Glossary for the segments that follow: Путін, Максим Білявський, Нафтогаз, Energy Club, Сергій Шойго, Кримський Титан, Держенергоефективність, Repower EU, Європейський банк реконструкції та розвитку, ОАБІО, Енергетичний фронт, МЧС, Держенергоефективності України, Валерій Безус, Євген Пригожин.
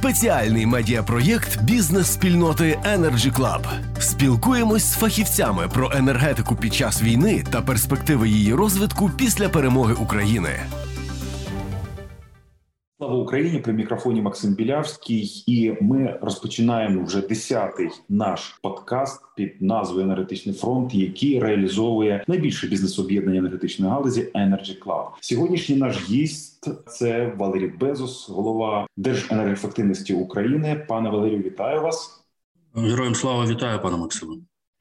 Спеціальний медіапроєкт бізнес-спільноти Energy Club. Спілкуємось з фахівцями про енергетику під час війни та перспективи її розвитку після перемоги України. Слава Україні! При мікрофоні Максим Білявський. І ми розпочинаємо вже 10-й наш подкаст під назвою «Енергетичний фронт», який реалізовує найбільше бізнес-об'єднання енергетичної галузі Energy Club. Сьогоднішній наш гість – це Валерій Безус, голова Держенергоефективності України. Пане Валерію, вітаю вас. Героям слава, вітаю, пане Максиме.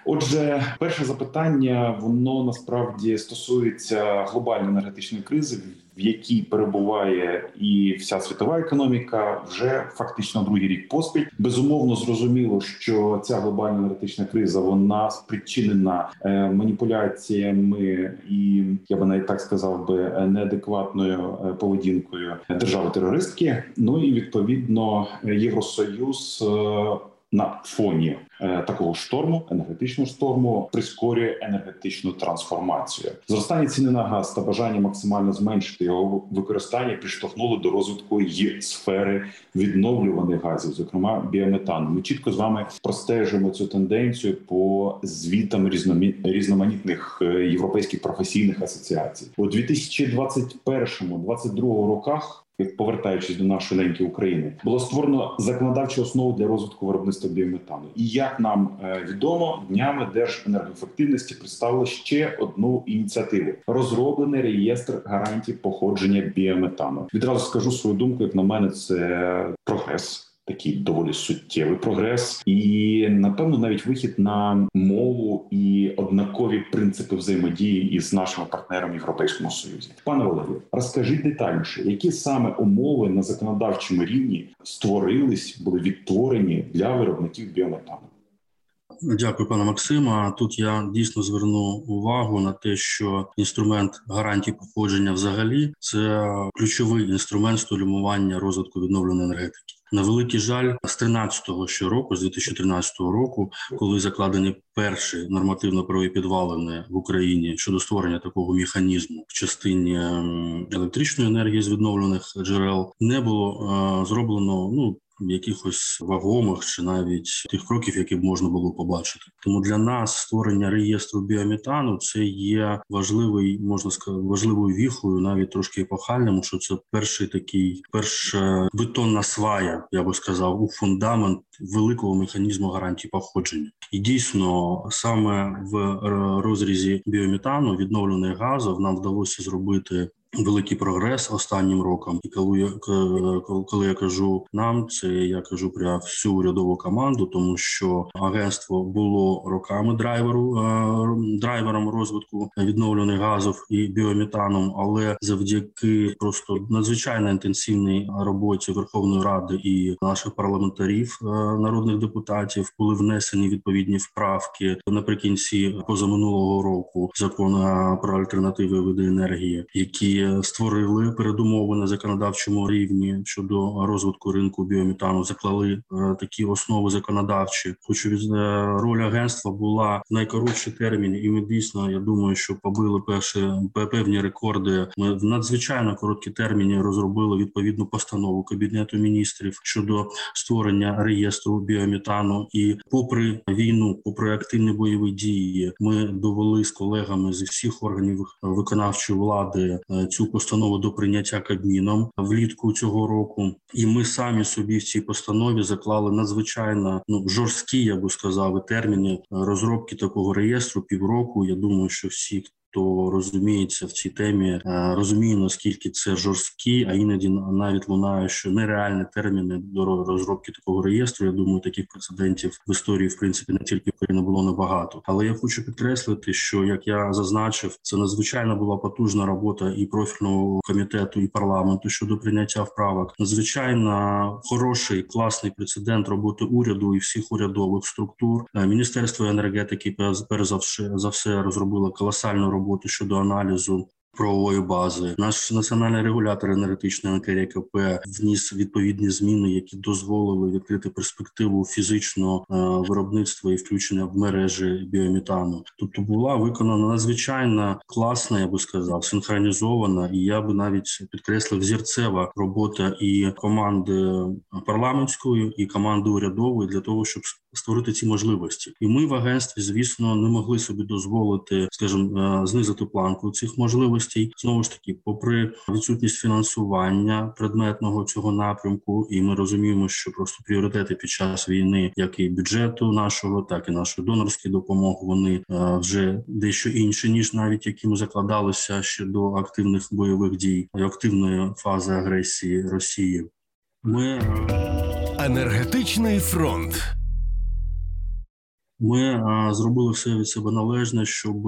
Отже, перше запитання, воно насправді стосується глобальної енергетичної кризи, в якій перебуває і вся світова економіка вже фактично другий рік поспіль. Безумовно, зрозуміло, що ця глобальна енергетична криза, вона спричинена маніпуляціями і, я би навіть так сказав би, неадекватною поведінкою держави-терористки. Ну і, відповідно, Євросоюз на фоні такого шторму, енергетичного шторму, прискорює енергетичну трансформацію. Зростання ціни на газ та бажання максимально зменшити його використання підштовхнуло до розвитку її сфери відновлюваних газів, зокрема біометану. Ми чітко з вами простежуємо цю тенденцію по звітам різноманітних європейських професійних асоціацій. У 2021-2022 роках, повертаючись до нашої неньки України, було створено законодавчу основу для розвитку виробництва біометану. І, як нам відомо, днями Держенергоефективності представили ще одну ініціативу – розроблений реєстр гарантій походження біометану. Відразу скажу свою думку, як на мене, це прогрес. Такий доволі суттєвий прогрес і, напевно, навіть вихід на мову і однакові принципи взаємодії із нашими партнерами в Європейському Союзі. Пане Валерію, розкажіть детальніше, які саме умови на законодавчому рівні створились, були відтворені для виробників біометану? Дякую, пане Максима. Тут я дійсно зверну увагу на те, що інструмент гарантій походження взагалі – це ключовий інструмент стимулювання розвитку відновленої енергетики. На великий жаль, з 2013 року, коли закладені перші нормативно-правові підвалини в Україні щодо створення такого механізму в частині електричної енергії з відновлених джерел, не було зроблено, якихось вагомих чи навіть тих кроків, які б можна було побачити. Тому для нас створення реєстру біометану – це є важливою віхою, навіть трошки епохальному, що це перша бетонна свая, я би сказав, у фундамент великого механізму гарантій походження. І дійсно, саме в розрізі біометану, відновленої газу, нам вдалося зробити великий прогрес останнім роком. І коли я кажу нам, це я кажу про всю урядову команду, тому що агентство було роками драйвером розвитку відновлених газів і біометаном, але завдяки просто надзвичайно інтенсивній роботі Верховної Ради і наших парламентарів, народних депутатів, були внесені відповідні вправки наприкінці позаминулого року закону про альтернативи види енергії, які створили передумови на законодавчому рівні щодо розвитку ринку біометану, заклали такі основи законодавчі. Роль агентства була в найкоротший термін, і ми дійсно, я думаю, що побили певні рекорди. Ми в надзвичайно короткі терміни розробили відповідну постанову Кабінету міністрів щодо створення реєстру біометану. І попри війну, попри активні бойові дії, ми довели з колегами з всіх органів виконавчої влади цю постанову до прийняття Кабміном влітку цього року. І ми самі собі в цій постанові заклали надзвичайно жорсткі, я би сказав, терміни розробки такого реєстру – півроку. Я думаю, що всі, хто розуміється в цій темі, розуміє, наскільки це жорсткі, а іноді навіть лунає, що нереальні терміни до розробки такого реєстру. Я думаю, таких прецедентів в історії, в принципі, не тільки України було небагато. Але я хочу підкреслити, що, як я зазначив, це надзвичайно була потужна робота і профільного комітету, і парламенту щодо прийняття вправок. Надзвичайно хороший, класний прецедент роботи уряду і всіх урядових структур. Міністерство енергетики, перш за все, розробило колосальну роботу щодо аналізу правової бази. Наш національний регулятор енергетичної матерії КП вніс відповідні зміни, які дозволили відкрити перспективу фізичного виробництва і включення в мережі біометану. Тобто була виконана надзвичайно класна, я би сказав, синхронізована, і я би навіть підкреслив зірцева робота і команди парламентської, і команди урядової для того, щоб створити ці можливості. І ми в агентстві, звісно, не могли собі дозволити, скажімо, знизити планку цих можливостей. Знову ж таки, попри відсутність фінансування предметного цього напрямку, і ми розуміємо, що просто пріоритети під час війни, як і бюджету нашого, так і нашої донорської допомоги, вони вже дещо інші, ніж навіть які ми закладалися ще до активних бойових дій, активної фази агресії Росії. Ми... Енергетичний фронт. Ми зробили все від себе належне, щоб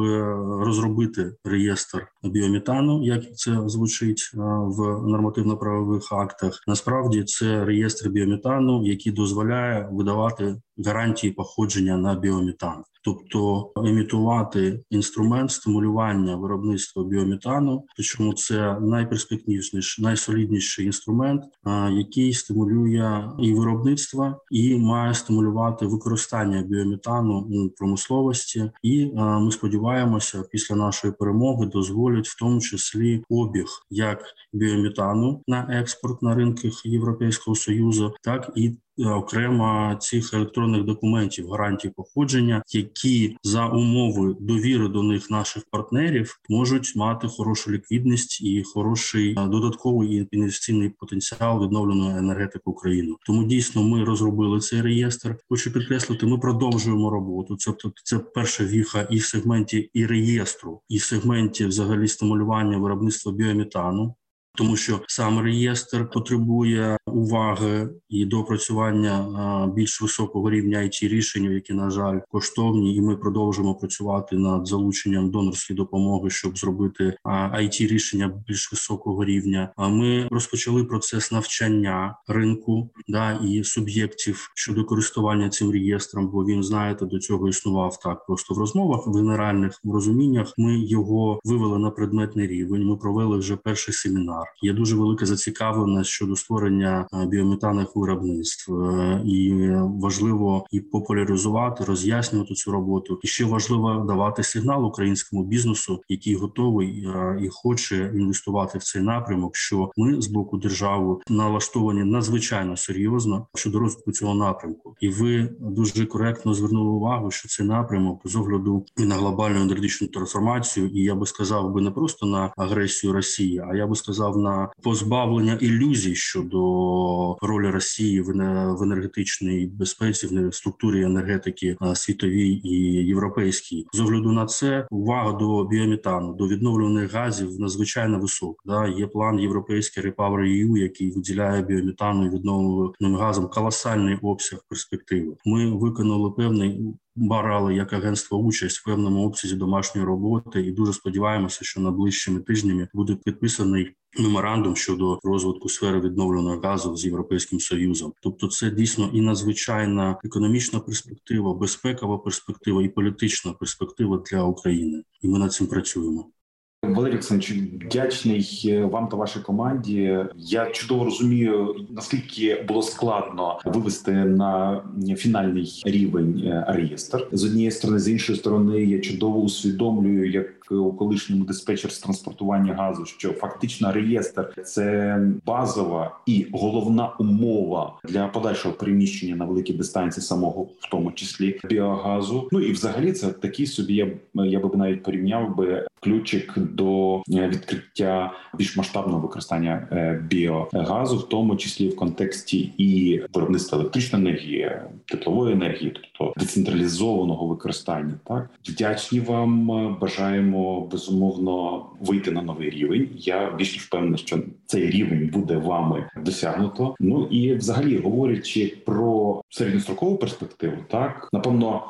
розробити реєстр біометану, як це звучить в нормативно-правових актах. Насправді це реєстр біометану, який дозволяє видавати гарантії походження на біометан. Тобто емітувати інструмент стимулювання виробництва біометану, причому це найперспективніший, найсолідніший інструмент, який стимулює і виробництво, і має стимулювати використання біометану у промисловості. І ми сподіваємося, після нашої перемоги дозволять в тому числі обіг як біометану на експорт на ринках Європейського Союзу, так і окремо цих електронних документів, гарантій походження, які за умови довіри до них наших партнерів можуть мати хорошу ліквідність і хороший додатковий інвестиційний потенціал відновленої енергетики України. Тому дійсно ми розробили цей реєстр. Хочу підкреслити, ми продовжуємо роботу. Це перша віха і в сегменті і реєстру, і в сегменті взагалі стимулювання виробництва біометану. Тому що сам реєстр потребує уваги і допрацювання більш високого рівня IT-рішень, які, на жаль, коштовні, і ми продовжимо працювати над залученням донорської допомоги, щоб зробити IT-рішення більш високого рівня. А ми розпочали процес навчання ринку, і суб'єктів щодо користування цим реєстром, бо він, знаєте, до цього існував так просто в розмовах, в генеральних розуміннях. Ми його вивели на предметний рівень, ми провели вже перший семінар. Є дуже велика зацікавленість щодо створення біометаних виробництв, і важливо і популяризувати, роз'яснювати цю роботу. І ще важливо давати сигнал українському бізнесу, який готовий і хоче інвестувати в цей напрямок, що ми з боку держави налаштовані надзвичайно серйозно щодо розвитку цього напрямку. І ви дуже коректно звернули увагу, що цей напрямок з огляду і на глобальну енергетичну трансформацію, і я би сказав би не просто на агресію Росії, а я би сказав на позбавлення ілюзій щодо ролі Росії в енергетичній безпеці, в структурі енергетики світовій і європейській. З огляду на це увага до біометану, до відновлюваних газів надзвичайно висока. Є план європейський Repower EU, який виділяє біометану і відновлюваним газам колосальний обсяг перспективи. Ми виконали брали як агентство участь в певному обсязі домашньої роботи і дуже сподіваємося, що найближчими тижнями буде підписаний меморандум щодо розвитку сфери відновленого газу з Європейським Союзом. Тобто це дійсно і надзвичайна економічна перспектива, безпекова перспектива і політична перспектива для України. І ми над цим працюємо. Валерій Олександрович, вдячний вам та вашій команді. Я чудово розумію, наскільки було складно вивести на фінальний рівень реєстр. З однієї сторони, з іншої сторони, я чудово усвідомлюю, як у колишньому диспетчер з транспортування газу, що фактично реєстр – це базова і головна умова для подальшого переміщення на великі дистанції самого, в тому числі, біогазу. Ну і взагалі це такий собі, я би навіть порівняв би, ключик до відкриття більш масштабного використання біогазу, в тому числі в контексті і виробництва електричної енергії, теплової енергії, тобто децентралізованого використання. Так, вдячні вам, бажаємо безумовно вийти на новий рівень. Я більш впевнений, що цей рівень буде вами досягнуто. Ну і взагалі, говорячи про середньострокову перспективу, так, напевно,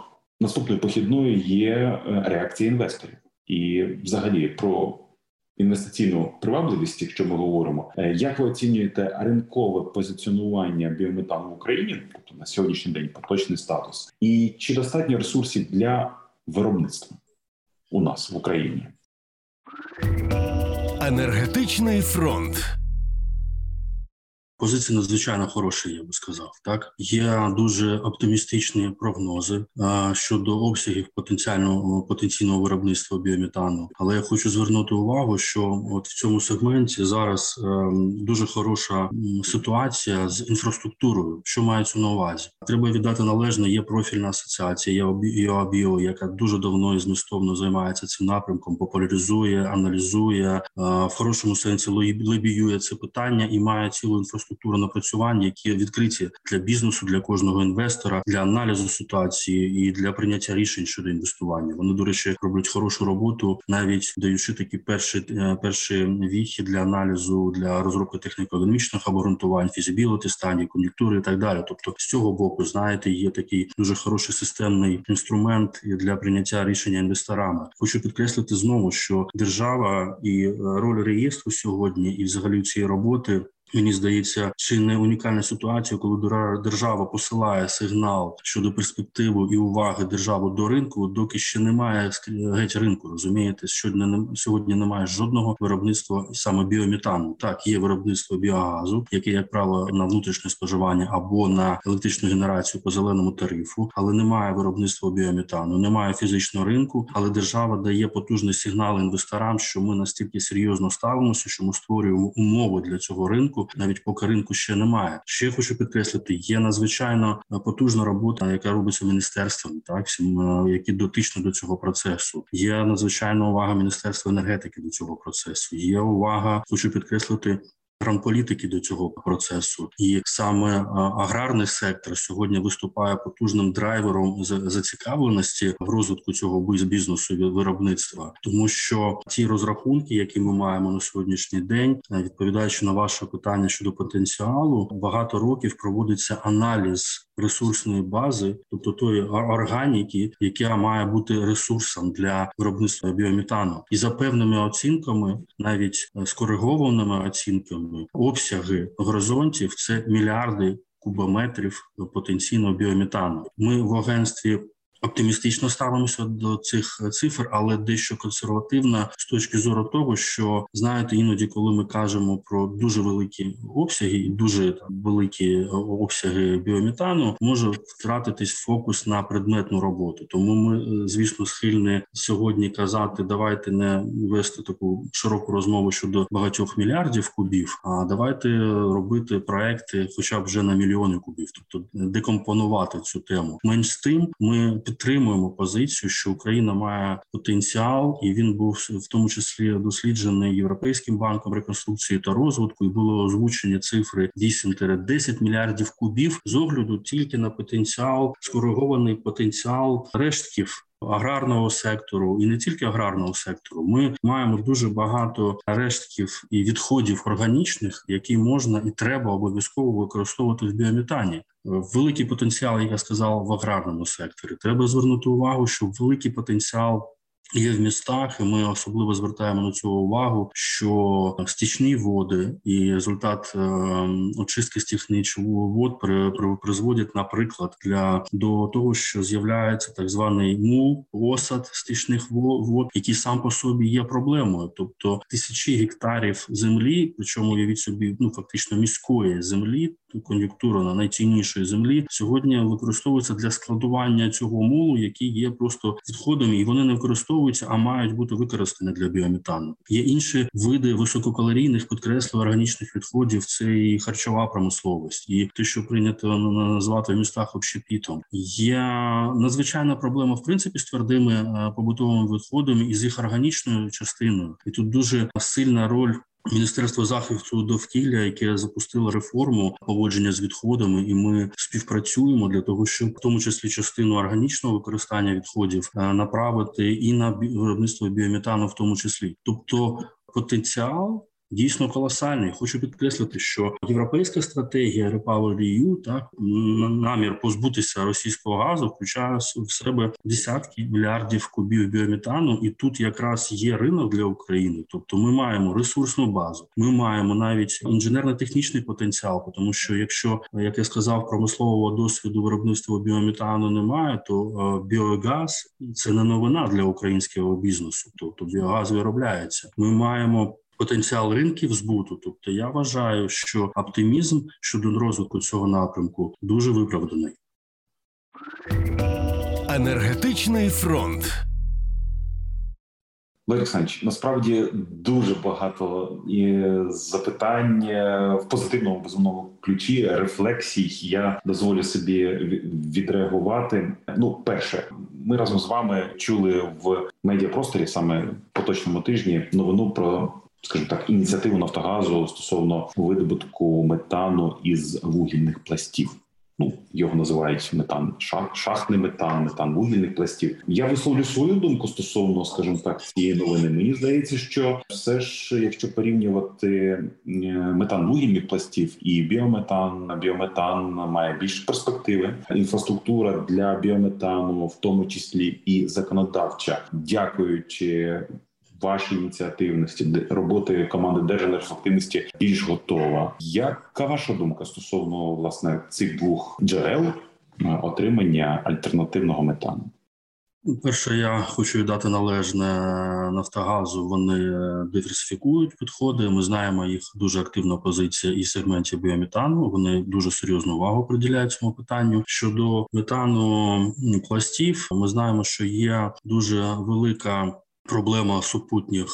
наступною похідною є реакція інвесторів. І взагалі про інвестиційну привабливість, якщо ми говоримо, як ви оцінюєте ринкове позиціонування біометану в Україні, тобто на сьогоднішній день поточний статус, і чи достатньо ресурсів для виробництва у нас в Україні? Енергетичний фронт. Позиція надзвичайно хороша, я би сказав. Так, є дуже оптимістичні прогнози щодо обсягів потенційного виробництва біометану. Але я хочу звернути увагу, що от в цьому сегменті зараз дуже хороша ситуація з інфраструктурою. Що мається на увазі? Треба віддати належне, є профільна асоціація, є ОАБІО, яка дуже давно і змістовно займається цим напрямком, популяризує, аналізує, в хорошому сенсі лобіює це питання і має цілу інфраструктуру. Структури напрацювань, які відкриті для бізнесу, для кожного інвестора, для аналізу ситуації і для прийняття рішень щодо інвестування. Вони, до речі, роблять хорошу роботу, навіть даючи такі перші віхи для аналізу, для розробки техніко-економічних обґрунтувань, фізибіліті, стані, кон'юнктури і так далі. Тобто, з цього боку, знаєте, є такий дуже хороший системний інструмент для прийняття рішення інвесторами. Хочу підкреслити знову, що держава і роль реєстру сьогодні, і взагалі цієї роботи, мені здається, чи не унікальна ситуація, коли держава посилає сигнал щодо перспективи і уваги держави до ринку, доки ще немає геть ринку, розумієте? Сьогодні немає жодного виробництва саме біометану. Так, є виробництво біогазу, яке, як правило, на внутрішнє споживання або на електричну генерацію по зеленому тарифу, але немає виробництва біометану, немає фізичного ринку, але держава дає потужний сигнал інвесторам, що ми настільки серйозно ставимося, що ми створюємо умови для цього ринку, навіть поки ринку ще немає. Ще хочу підкреслити, є надзвичайно потужна робота, яка робиться міністерством, так, які дотичні до цього процесу. Є надзвичайна увага Міністерства енергетики до цього процесу. Є увага, хочу підкреслити, рамполітики до цього процесу. І саме аграрний сектор сьогодні виступає потужним драйвером зацікавленості в розвитку цього бізнесу і виробництва. Тому що ті розрахунки, які ми маємо на сьогоднішній день, відповідаючи на ваше питання щодо потенціалу, багато років проводиться аналіз ресурсної бази, тобто тої органіки, яка має бути ресурсом для виробництва біометану. І за певними оцінками, навіть скоригованими оцінками, обсяги горизонтів – це мільярди кубометрів потенційного біометану. Ми в агентстві оптимістично ставимося до цих цифр, але дещо консервативно з точки зору того, що, знаєте, іноді, коли ми кажемо про дуже великі обсяги і дуже великі обсяги біометану, може втратитись фокус на предметну роботу. Тому ми, звісно, схильні сьогодні казати, давайте не вести таку широку розмову щодо багатьох мільярдів кубів, а давайте робити проекти хоча б вже на мільйони кубів, тобто декомпонувати цю тему. Менш з тим, ми підтримуємо позицію, що Україна має потенціал, і він був в тому числі досліджений Європейським банком реконструкції та розвитку, і були озвучені цифри 8-10 мільярдів кубів з огляду тільки на потенціал, скоригований потенціал рештків аграрного сектору, і не тільки аграрного сектору. Ми маємо дуже багато рештків і відходів органічних, які можна і треба обов'язково використовувати в біометані. Великий потенціал, як я сказав, в аграрному секторі. Треба звернути увагу, що великий потенціал є в містах, і ми особливо звертаємо на цього увагу, що стічні води і результат очистки стічних вод призводять, наприклад, до того, що з'являється так званий мул, осад стічних вод, який сам по собі є проблемою. Тобто тисячі гектарів землі, причому уявіть собі, фактично міської землі, кон'юнктурно найціннішої землі, сьогодні використовується для складування цього мулу, який є просто відходом, і вони не використовуються, а мають бути використані для біометану. Є інші види висококалорійних, підкреслю, органічних відходів, це і харчова промисловість, і те, що прийнято назвати в містах общепітом. Є надзвичайна проблема, в принципі, з твердими побутовими відходами і з їх органічною частиною. І тут дуже сильна роль Міністерство захисту довкілля, яке запустило реформу поводження з відходами, і ми співпрацюємо для того, щоб в тому числі частину органічного використання відходів направити і на виробництво біометану в тому числі. Тобто потенціал дійсно колосальний. Хочу підкреслити, що європейська стратегія Repower EU, так, намір позбутися російського газу, включає в себе десятки мільярдів кубів біометану, і тут якраз є ринок для України. Тобто ми маємо ресурсну базу, ми маємо навіть інженерно-технічний потенціал, тому що якщо, як я сказав, промислового досвіду виробництва біометану немає, то біогаз – це не новина для українського бізнесу, тобто біогаз виробляється. Ми маємо потенціал ринків збуту. Тобто я вважаю, що оптимізм щодо розвитку цього напрямку дуже виправданий. Енергетичний фронт. Валерій Олександрович, насправді дуже багато запитань в позитивному, безумовно, ключі, рефлексій. Я дозволю собі відреагувати. Ну, перше, ми разом з вами чули в медіапросторі саме поточному тижні новину про, скажімо так, ініціативу Нафтогазу стосовно видобутку метану із вугільних пластів. Ну, його називають метан, шахтний метан, метан вугільних пластів. Я висловлю свою думку стосовно, скажімо так, цієї новини. Мені здається, що все ж, якщо порівнювати метан вугільних пластів і біометан, біометан має більше перспективи. Інфраструктура для біометану, в тому числі і законодавча, дякуючи вашій ініціативності, роботи команди Держенергоефективності більш готова. Яка ваша думка стосовно, власне, цих двох джерел отримання альтернативного метану? Перше, я хочу віддати належне Нафтогазу. Вони диверсифікують підходи. Ми знаємо, їх дуже активна позиція і в сегменті біометану. Вони дуже серйозну увагу приділяють цьому питанню. Щодо метану пластів, ми знаємо, що є дуже велика проблема супутніх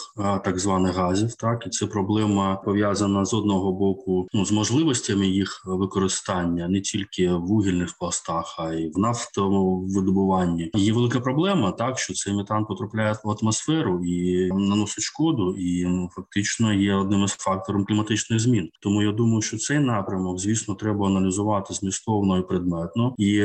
так званих газів, так, і це проблема пов'язана з одного боку, з можливостями їх використання не тільки в вугільних пластах, а й в нафтовому видобуванні. Є велика проблема, так, що цей метан потрапляє в атмосферу і наносить шкоду, і фактично є одним із факторів кліматичних змін. Тому я думаю, що цей напрямок, звісно, треба аналізувати змістовно і предметно, і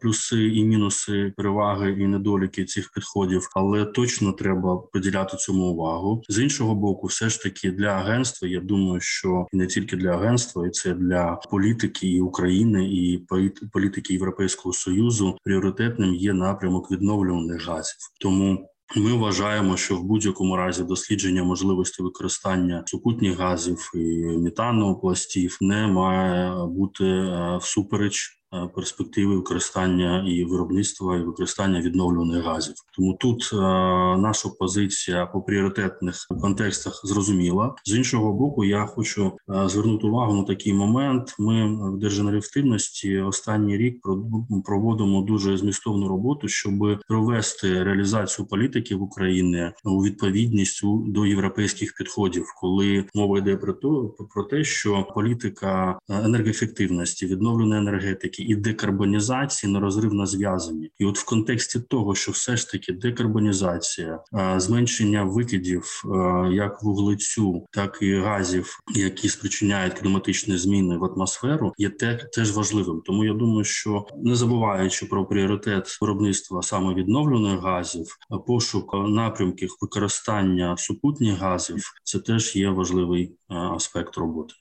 плюси, і мінуси, переваги, і недоліки цих підходів, але точно треба приділяти цьому увагу. З іншого боку, все ж таки для агентства, я думаю, що і не тільки для агентства, і це для політики і України, і політики Європейського Союзу пріоритетним є напрямок відновлюваних газів. Тому ми вважаємо, що в будь-якому разі дослідження можливості використання супутніх газів і метанопластів не має бути всупереч перспективи використання і виробництва, і використання відновлюваних газів. Тому тут наша позиція по пріоритетних контекстах зрозуміла. З іншого боку, я хочу звернути увагу на такий момент. Ми в Держенергоефективності останній рік проводимо дуже змістовну роботу, щоб провести реалізацію політики в Україні у відповідність до європейських підходів, коли мова йде про те, що політика енергоефективності, відновленої енергетики і декарбонізації нерозривно зв'язані. І от в контексті того, що все ж таки декарбонізація, зменшення викидів як вуглецю, так і газів, які спричиняють кліматичні зміни в атмосферу, є теж важливим. Тому я думаю, що не забуваючи про пріоритет виробництва саме відновлюваних газів, пошук напрямків використання супутніх газів, це теж є важливий аспект роботи.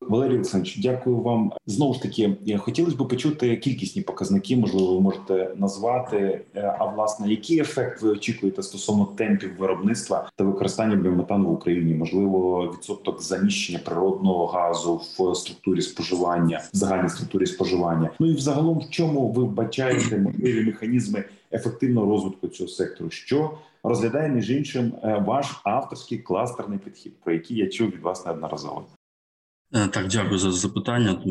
Валерій Олександрович, дякую вам. Знову ж таки, хотілося б почути кількісні показники, можливо, ви можете назвати, а власне, який ефект ви очікуєте стосовно темпів виробництва та використання біометану в Україні? Можливо, відсоток заміщення природного газу в структурі споживання, в загальній структурі споживання. Ну і взагалом, в чому ви вбачаєте можливі механізми ефективного розвитку цього сектору? Що розглядає, між іншим, ваш авторський кластерний підхід, про який я чув від вас неодноразово? Так, дякую за запитання.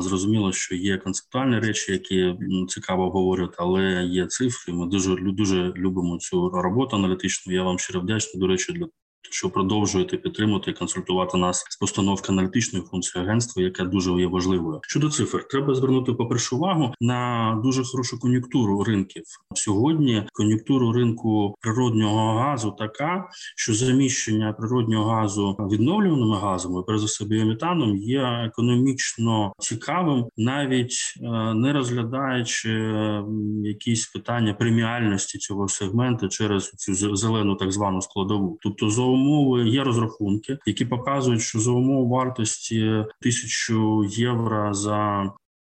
Зрозуміло, що є концептуальні речі, які цікаво обговорювати, але є цифри. Ми дуже любимо цю роботу аналітичну. Я вам щиро вдячний, до речі, що продовжуєте підтримувати і консультувати нас з постановки аналітичної функції агентства, яка дуже є важливою. Щодо цифр, треба звернути, по-перше, увагу на дуже хорошу кон'юнктуру ринків. Сьогодні кон'юнктура ринку природнього газу така, що заміщення природнього газу відновлюваними газами, перш за все біометаном, є економічно цікавим, навіть не розглядаючи якісь питання преміальності цього сегменту через цю зелену так звану складову. Тобто умови, є розрахунки, які показують, що за умов вартості 1000 євро за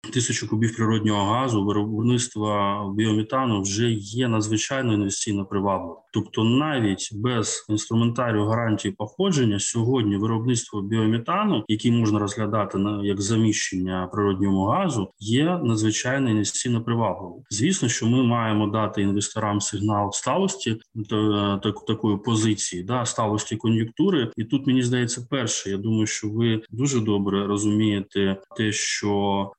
1000 кубів природнього газу виробництва біометану вже є надзвичайно інвестиційно привабливим. Тобто навіть без інструментарію гарантій походження сьогодні виробництво біометану, який можна розглядати як заміщення природнього газу, є надзвичайно інвестиційно привабливим. Звісно, що ми маємо дати інвесторам сигнал сталості такої позиції, сталості кон'юнктури. І тут, мені здається, перше, я думаю, що ви дуже добре розумієте те, що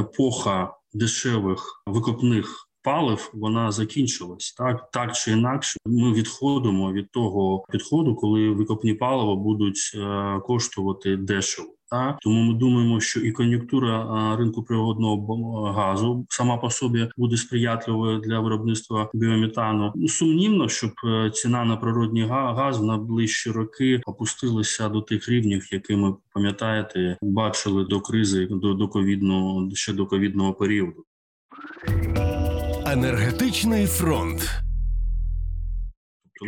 епоха дешевих викопних палив, вона закінчилась. Так чи інакше, ми відходимо від того підходу, коли викопні палива будуть коштувати дешево. Тому ми думаємо, що і кон'юнктура ринку природного газу сама по собі буде сприятливою для виробництва біометану. Сумнівно, щоб ціна на природний газ в найближчі роки опустилася до тих рівнів, які ми, пам'ятаєте, бачили до кризи, до ковідного періоду. Енергетичний фронт.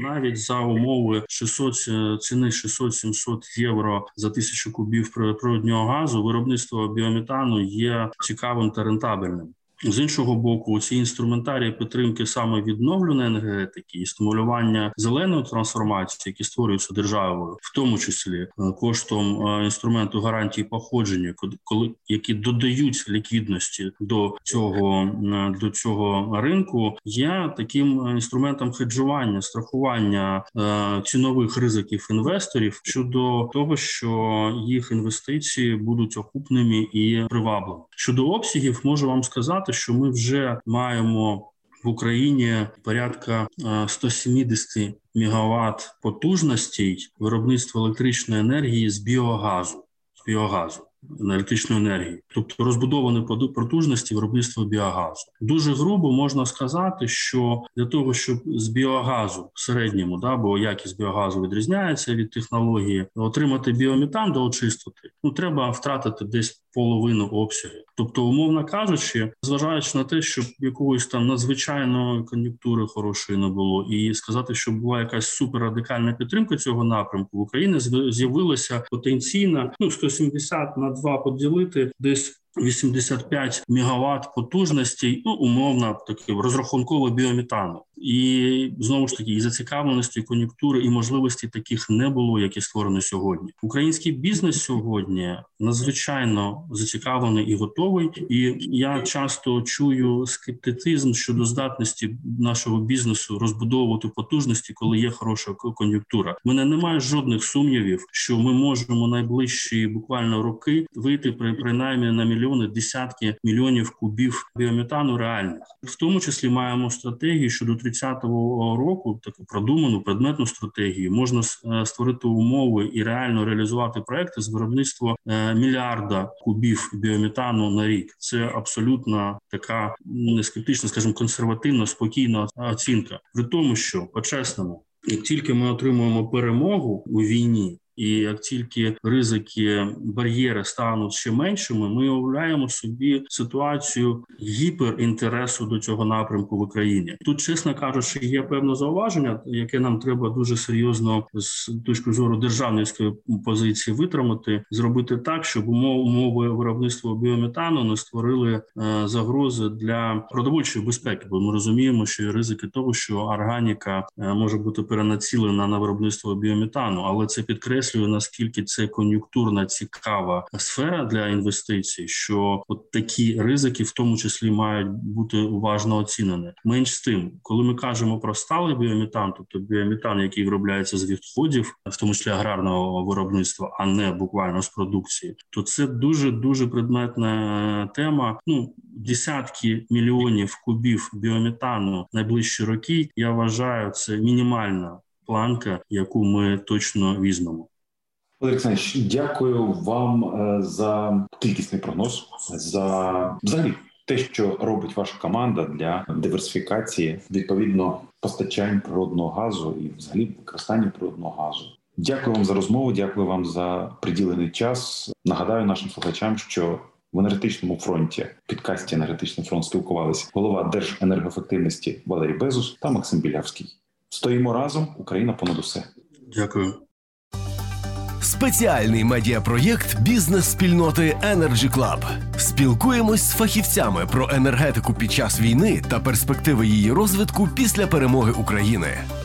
Навіть за умови ціни 600-700 євро за 1000 кубів природнього газу виробництво біометану є цікавим та рентабельним. З іншого боку, ці інструментарії підтримки саме відновленої енергетики і стимулювання зеленої трансформації, які створюються державою, в тому числі коштом інструменту гарантії походження, які додають ліквідності до цього ринку, є таким інструментом хеджування, страхування цінових ризиків інвесторів щодо того, що їх інвестиції будуть окупними і привабливими. Щодо обсягів, можу вам сказати, що ми вже маємо в Україні порядка 170 мегаватт потужностей виробництва електричної енергії з біогазу. Енергетичної енергії, тобто розбудовані потужності виробництва біогазу. Дуже грубо можна сказати, що для того, щоб з біогазу в середньому, бо якість біогазу відрізняється від технології, отримати біометан, доочистити, треба втратити десь половину обсягу. Тобто, умовно кажучи, зважаючи на те, щоб якогось там надзвичайної кон'юнктури хорошої не було, і сказати, що була якась суперрадикальна підтримка цього напрямку, в Україні з'явилося потенційно 170 на 2 поділити, десь 85 мегаватт потужності, умовно, таки розрахунково біометану. І, знову ж таки, і зацікавленості, кон'юнктури, і можливості таких не було, які створено сьогодні. Український бізнес сьогодні надзвичайно зацікавлений і готовий. І я часто чую скептицизм щодо здатності нашого бізнесу розбудовувати потужності, коли є хороша кон'юнктура. У мене немає жодних сумнівів, що ми можемо найближчі буквально роки вийти принаймні на мільйони, десятки мільйонів кубів біометану реальних. В тому числі маємо стратегію щодо 30-го року, таку продуману предметну стратегію. Можна створити умови і реально реалізувати проекти з виробництва 1 мільярда кубів біометану на рік. Це абсолютно така нескептична, скажімо, консервативна, спокійна оцінка. При тому, що, по-чесному, як тільки ми отримуємо перемогу у війні, і як тільки ризики, бар'єри стануть ще меншими, ми уявляємо собі ситуацію гіперінтересу до цього напрямку в Україні. Тут, чесно кажучи, є певне зауваження, яке нам треба дуже серйозно з точки зору державницької позиції витримати, зробити так, щоб умови виробництва біометану не створили загрози для продовольчої безпеки, бо ми розуміємо, що є ризики того, що органіка може бути перенацілена на виробництво біометану, але це підкреслює, наскільки це кон'юнктурна цікава сфера для інвестицій, що от такі ризики в тому числі мають бути уважно оцінені. Менш з тим, коли ми кажемо про сталий біометан, тобто біометан, який виробляється з відходів, в тому числі аграрного виробництва, а не буквально з продукції, то це дуже-дуже предметна тема. Десятки мільйонів кубів біометану найближчі роки, я вважаю, це мінімальна планка, яку ми точно візьмемо. Олександр, дякую вам за кількісний прогноз, за взагалі те, що робить ваша команда для диверсифікації, відповідно, постачань природного газу і взагалі використання природного газу. Дякую вам за розмову, дякую вам за приділений час. Нагадаю нашим слухачам, що в енергетичному фронті, підкасті «Енергетичний фронт» спілкувалися голова Держенергоефективності Валерій Безус та Максим Білявський. Стоїмо разом, Україна понад усе. Дякую. Спеціальний медіапроєкт бізнес-спільноти Energy Club. Спілкуємось з фахівцями про енергетику під час війни та перспективи її розвитку після перемоги України.